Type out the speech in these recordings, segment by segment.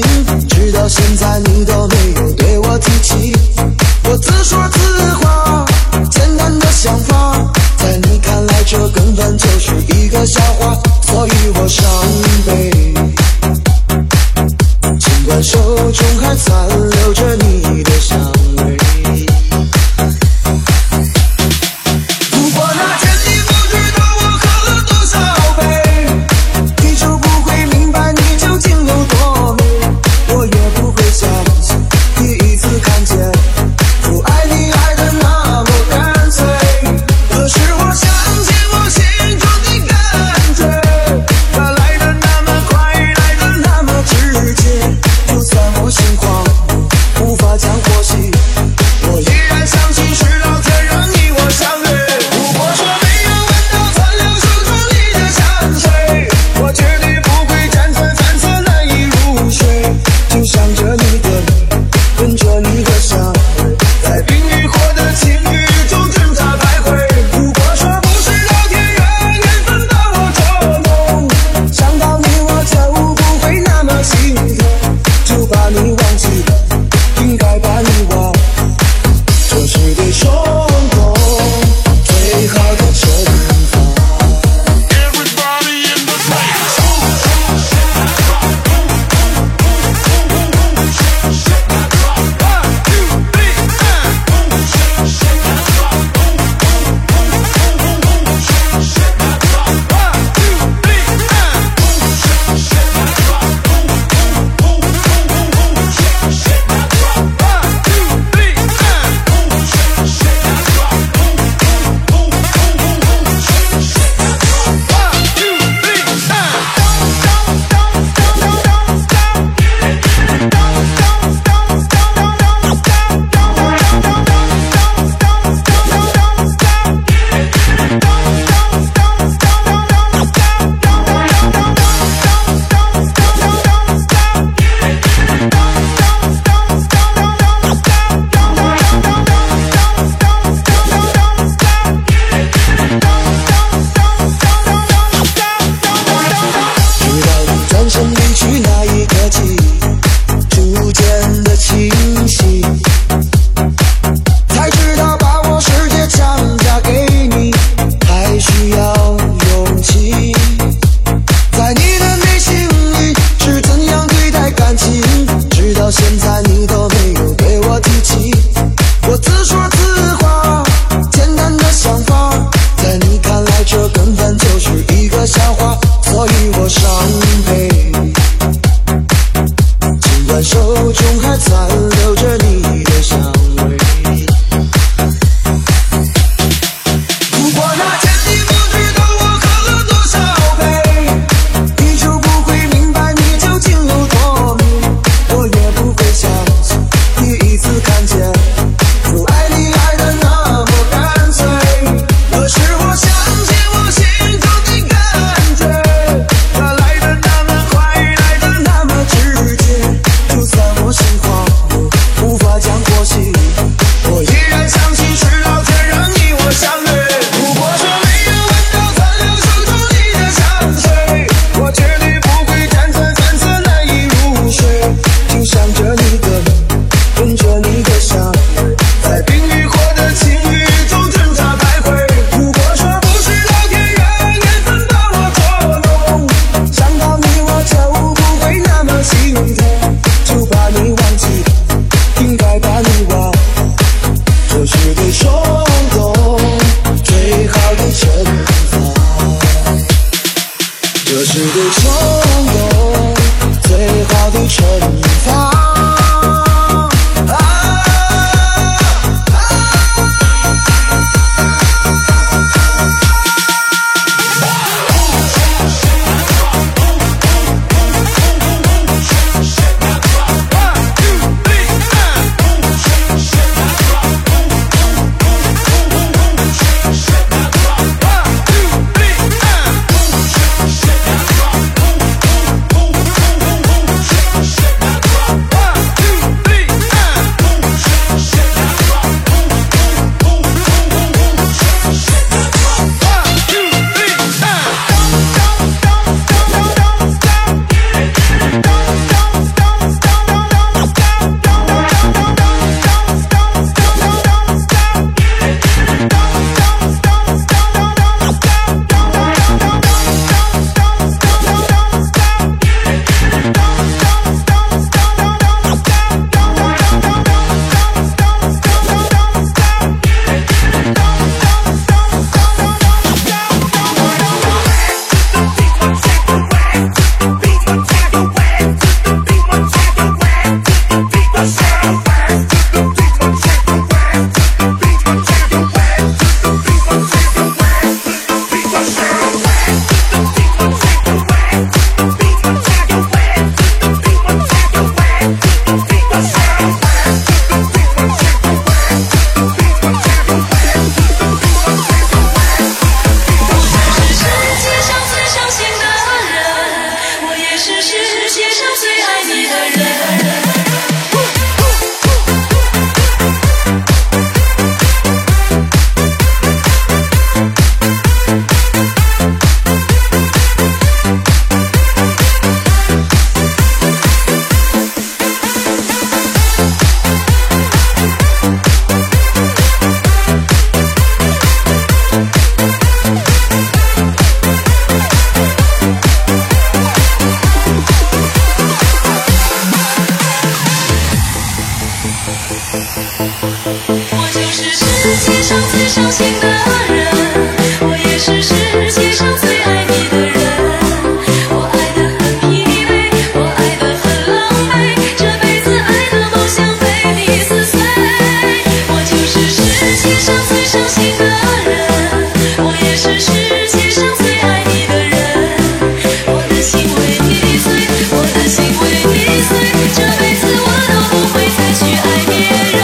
情，直到现在你都没有对我提起。我自说自话，简单的想法，在你看来这根本就是一个笑话。所以我伤悲，尽管手中还残留着你的香味。如果那天你不知道我喝了多少杯，你就不会明白你究竟有多美，我也不会相信第一次看见我爱你爱得那么干脆。可是我相信我心中的感觉，它来得那么快，来得那么直接，就算我心慌无法将获悉，我依然相信是老天让你我相遇。如果说没有闻到残留手中你的香水，我绝对不会辗转反侧难以入睡，就想着你的美，闻着你的香味，在云与火的情侣中挣扎徘徊。如果说不是老天让缘分把我捉弄，想到你我就不会那么心痛，就把你忘记了，应该把你忘，这是对冲动最好的惩罚。我心慌，无法将过去。世界上最伤心的人，我也是世界上最爱你的人。我爱得很疲惫，我爱得很狼狈，这辈子爱的梦想被你撕碎。我就是世界上最伤心的人，我也是世界上最爱你的人。我的心为你碎，我的心为你碎，这辈子我都不会再去爱别人。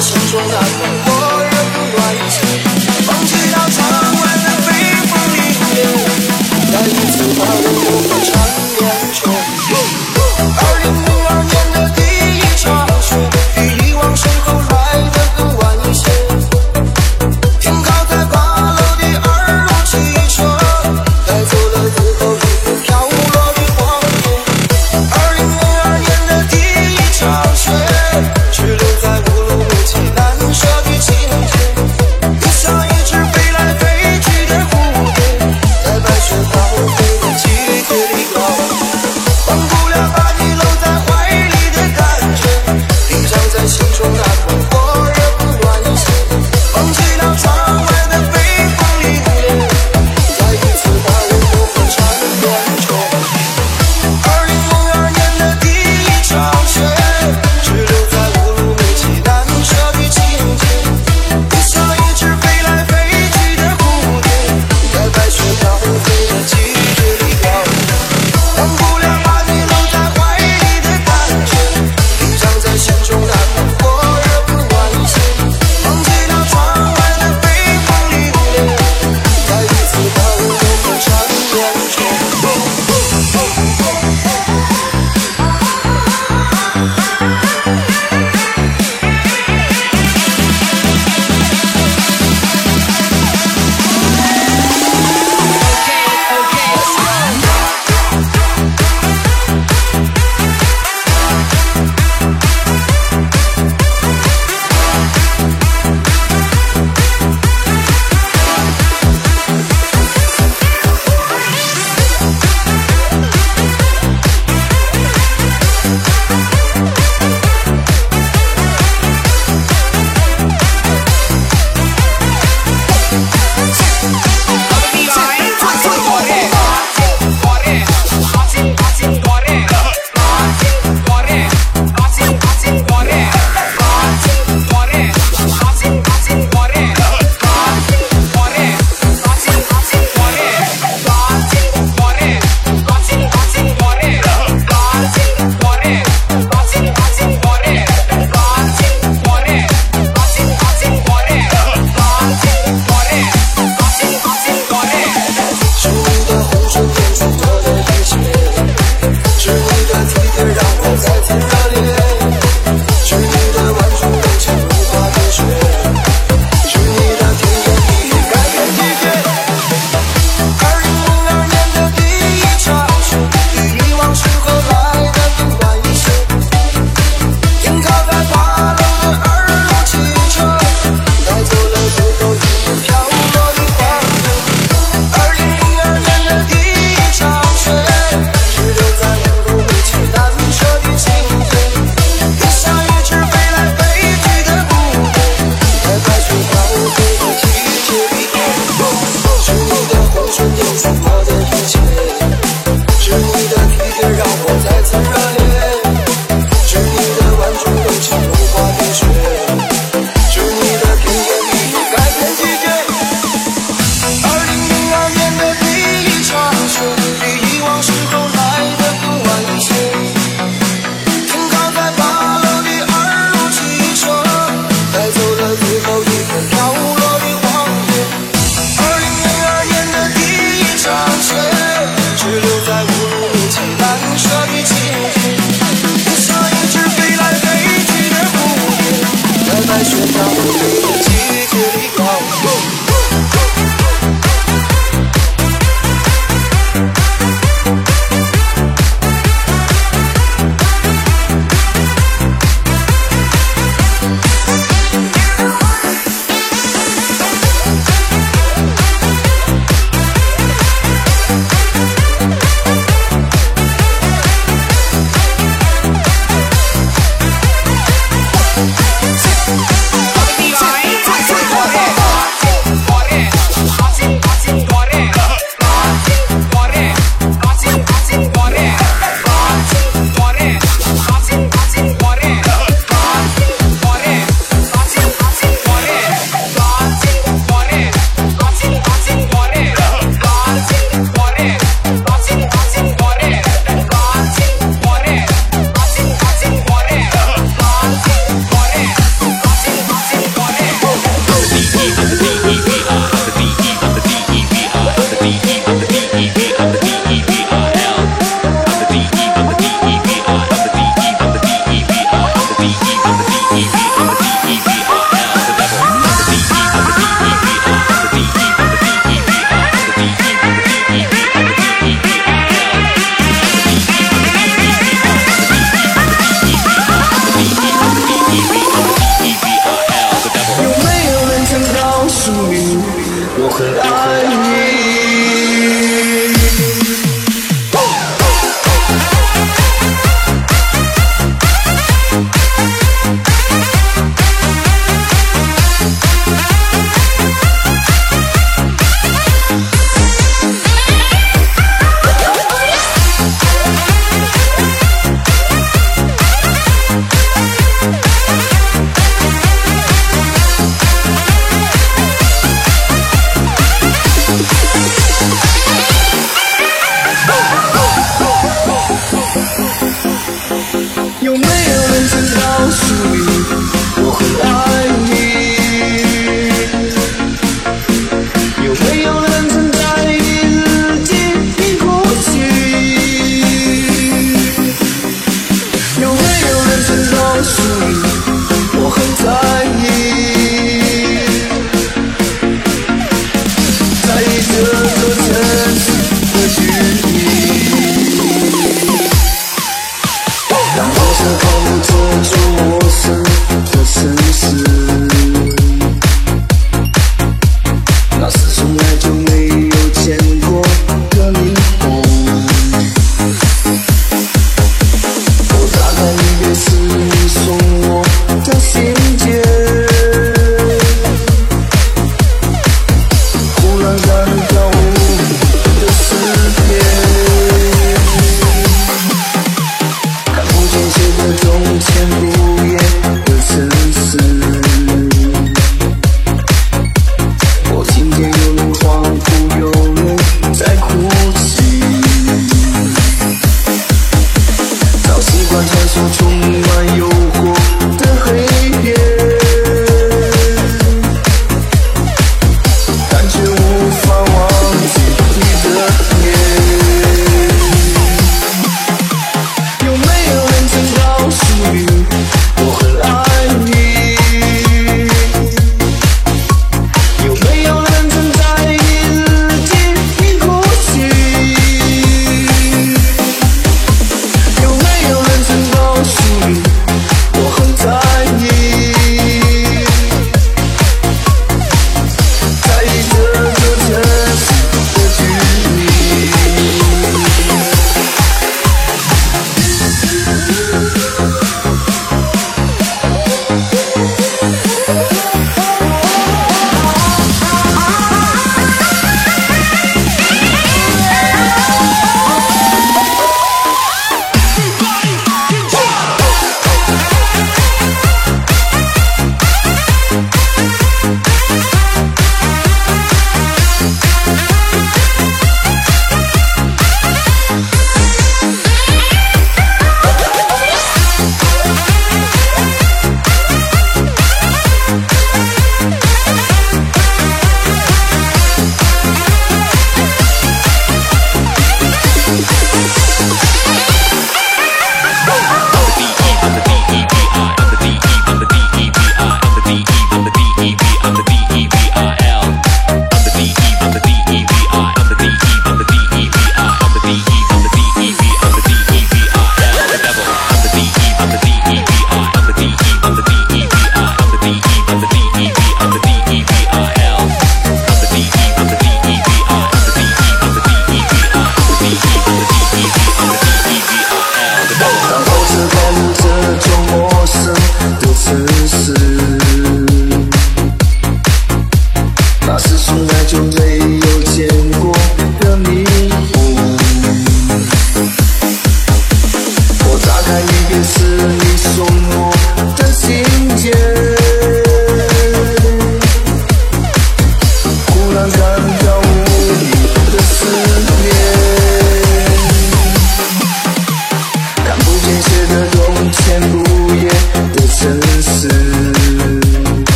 身着那份火热不乱情，风吹到窗外的北风凛冽，那一次把我不放缠绵中。2002年的第一场雪，比以往身后来得更晚一些，停靠在八楼第二路汽车，带走了最后一个飘落的黄叶。2002年的第一场雪，只留在我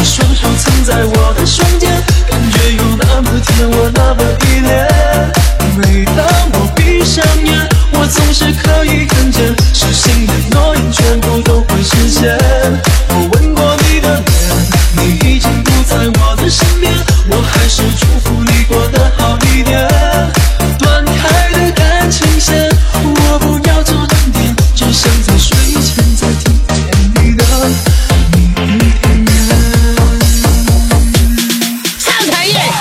你双手曾在我的瞬间，感觉有那么甜，我那么依恋。每当我闭上眼，我总是可以看见，失信的诺言全部都会实现。我吻过你的脸，你已经不在我的身边，我还是祝福你过得好一点。断开的感情线，我不要做断点，就像在睡前再听见你的蜜语甜言。上台耶！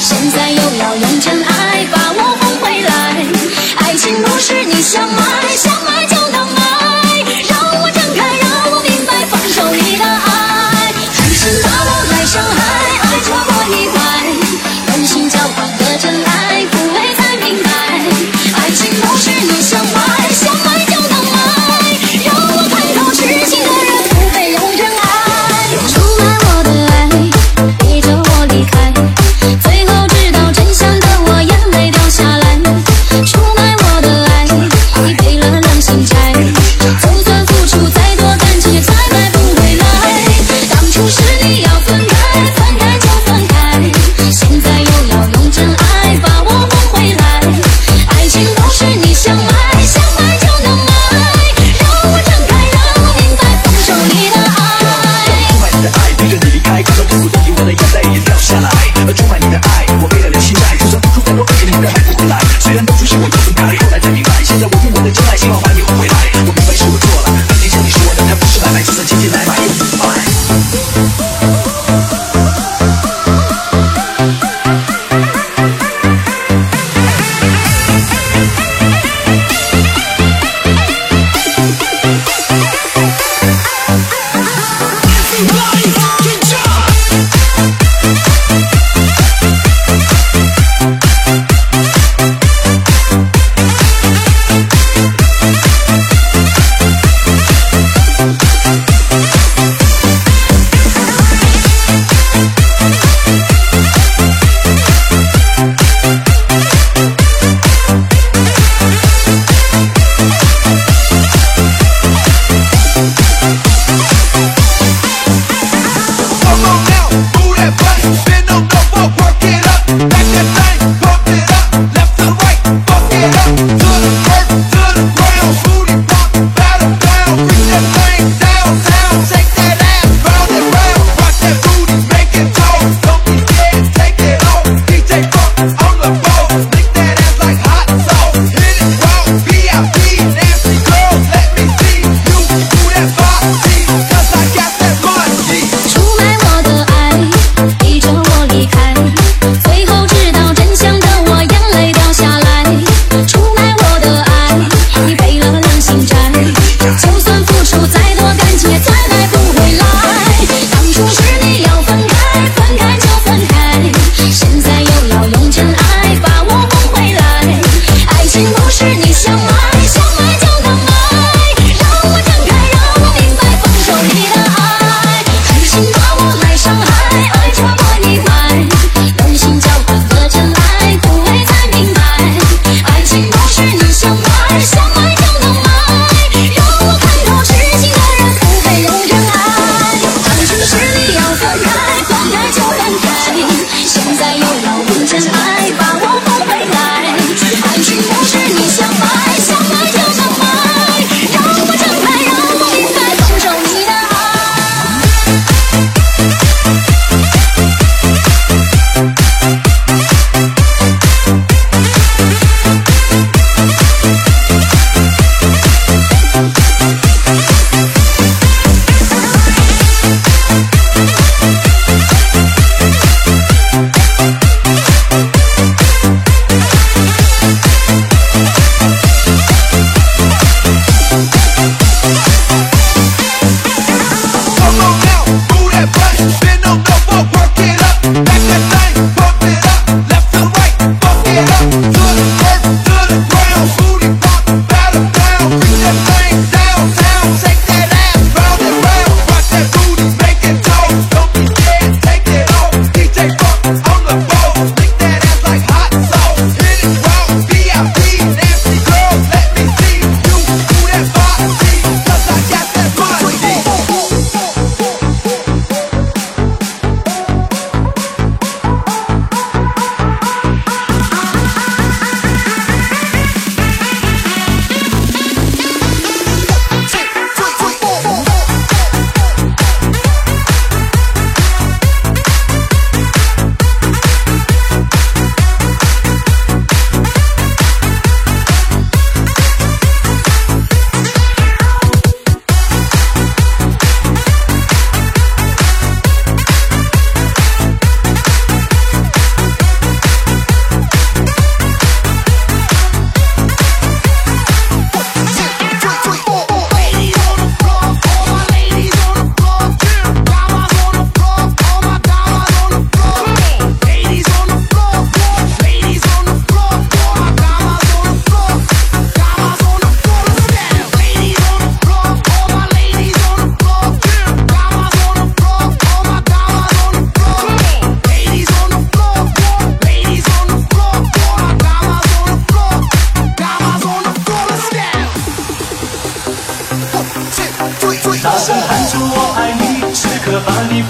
现在又要用真爱把我哄回来，爱情不是你想买想买就能买，让我睁开让我明白放手你的爱，狠心把我来伤害，爱着我你坏，用心交换的真爱不会再明白，爱情不是你想买想买就能买，让我看透痴情的人不配用真爱，出卖我的爱逼着我离开，最后知道真相的我眼泪掉下来，出卖我的爱你赔了良心债，就算付出再多感情也再买不回来，当初是你要分开分开就分开，现在又要用真爱把我哄回来，爱情不是你想买想买就能买，让我睁开让我明白放手你的爱，出卖你的爱逼着你离开，看到这不对我的眼泪也掉下来，出卖你的爱我赔了良心债，就算付出再多感情也再买不回来，虽然当初是我要分开，后来才明白，现在我用我的真爱希望把你哄回来，我明白是我错了，毕竟像你说的它不是买卖，就算千金难买也不买。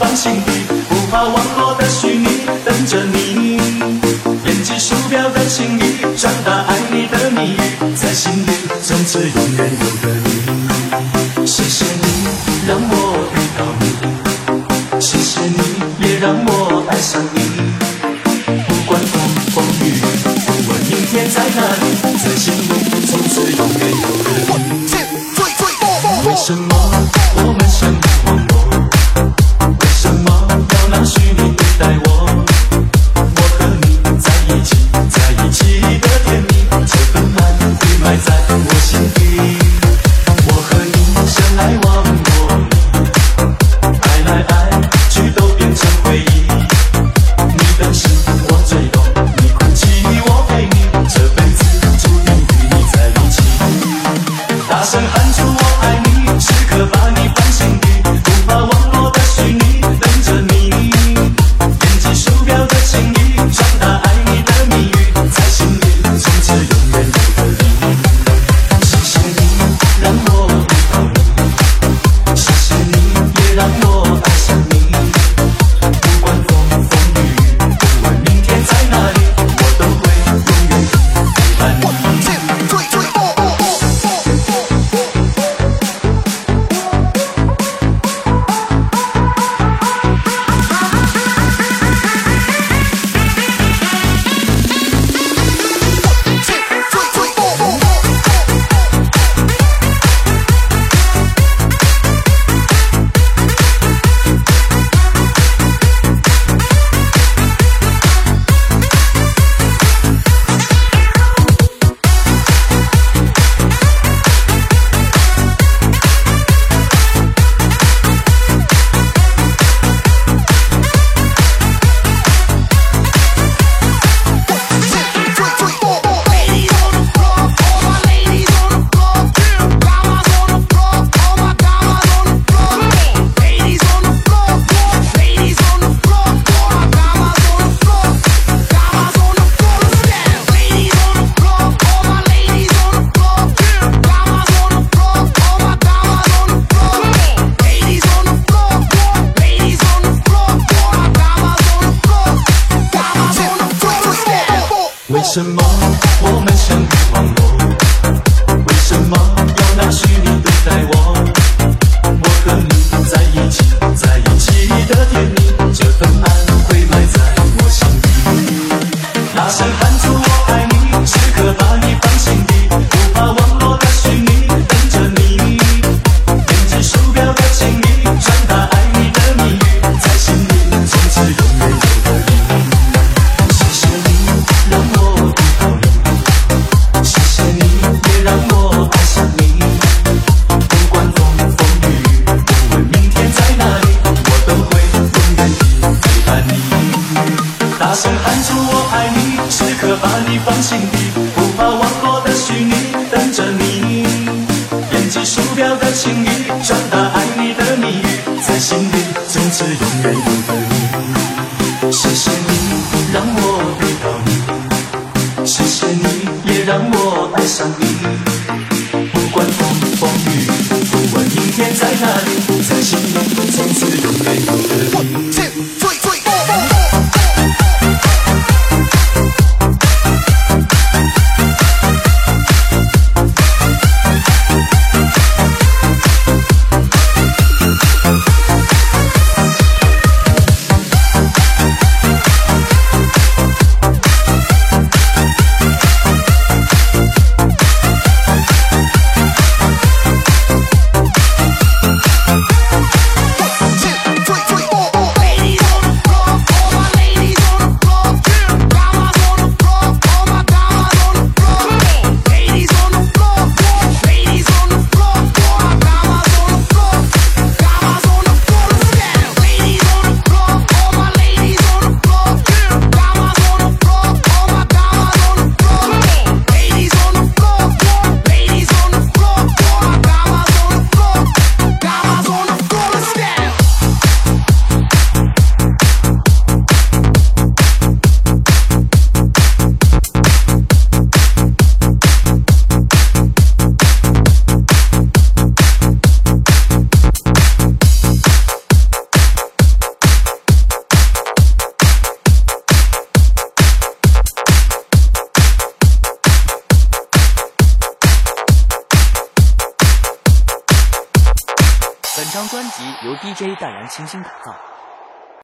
放心底，不怕网络的虚拟，等着你编辑鼠标的情谊，传达爱你的谜语，在心里从此永远有个你。谢谢你让我遇到你，谢谢你也让我爱上你，不管风雨，不管明天在哪里，在心里从此永远有个你。为什么我们相遇网络？为什么要拿虚拟对待我？我和你在一起，在一起的甜蜜，这份爱会埋在我心底。我和你相爱网络，爱来爱去都变成回忆。你的事我最懂，你哭泣我陪你，这辈子注定与你在一起。大声喊出我爱你。时刻把你放心底，不怕网络的虚拟，等着你编辑鼠标的情谊，传达爱你的谜语，在心里从此永远有个你。谢谢你让我遇到你，谢谢你也让我爱上你，不管风雨，不管明天在哪里，我都会永远陪伴你。为什么我们相遇网络？为什么要拿虚拟对待我？我和你在一起，在一起的甜蜜，这份爱会埋在我心底。大声喊出我爱你，时刻把你放心底，不怕网络的虚拟，等着你编辑鼠标的情谊，传达爱你的谜语，在心里从此永远有个你。大声喊出我爱你，时刻把你放心底，不怕网络的虚拟，等着你编辑鼠标的情谊，传达爱你的谜语，在心里从此永远有个你。谢谢你让我遇到你，谢谢你也让我爱上你，不管风雨，不管明天在哪里，在心里从此永远有个你。本张专辑由DJ淡然倾心打造。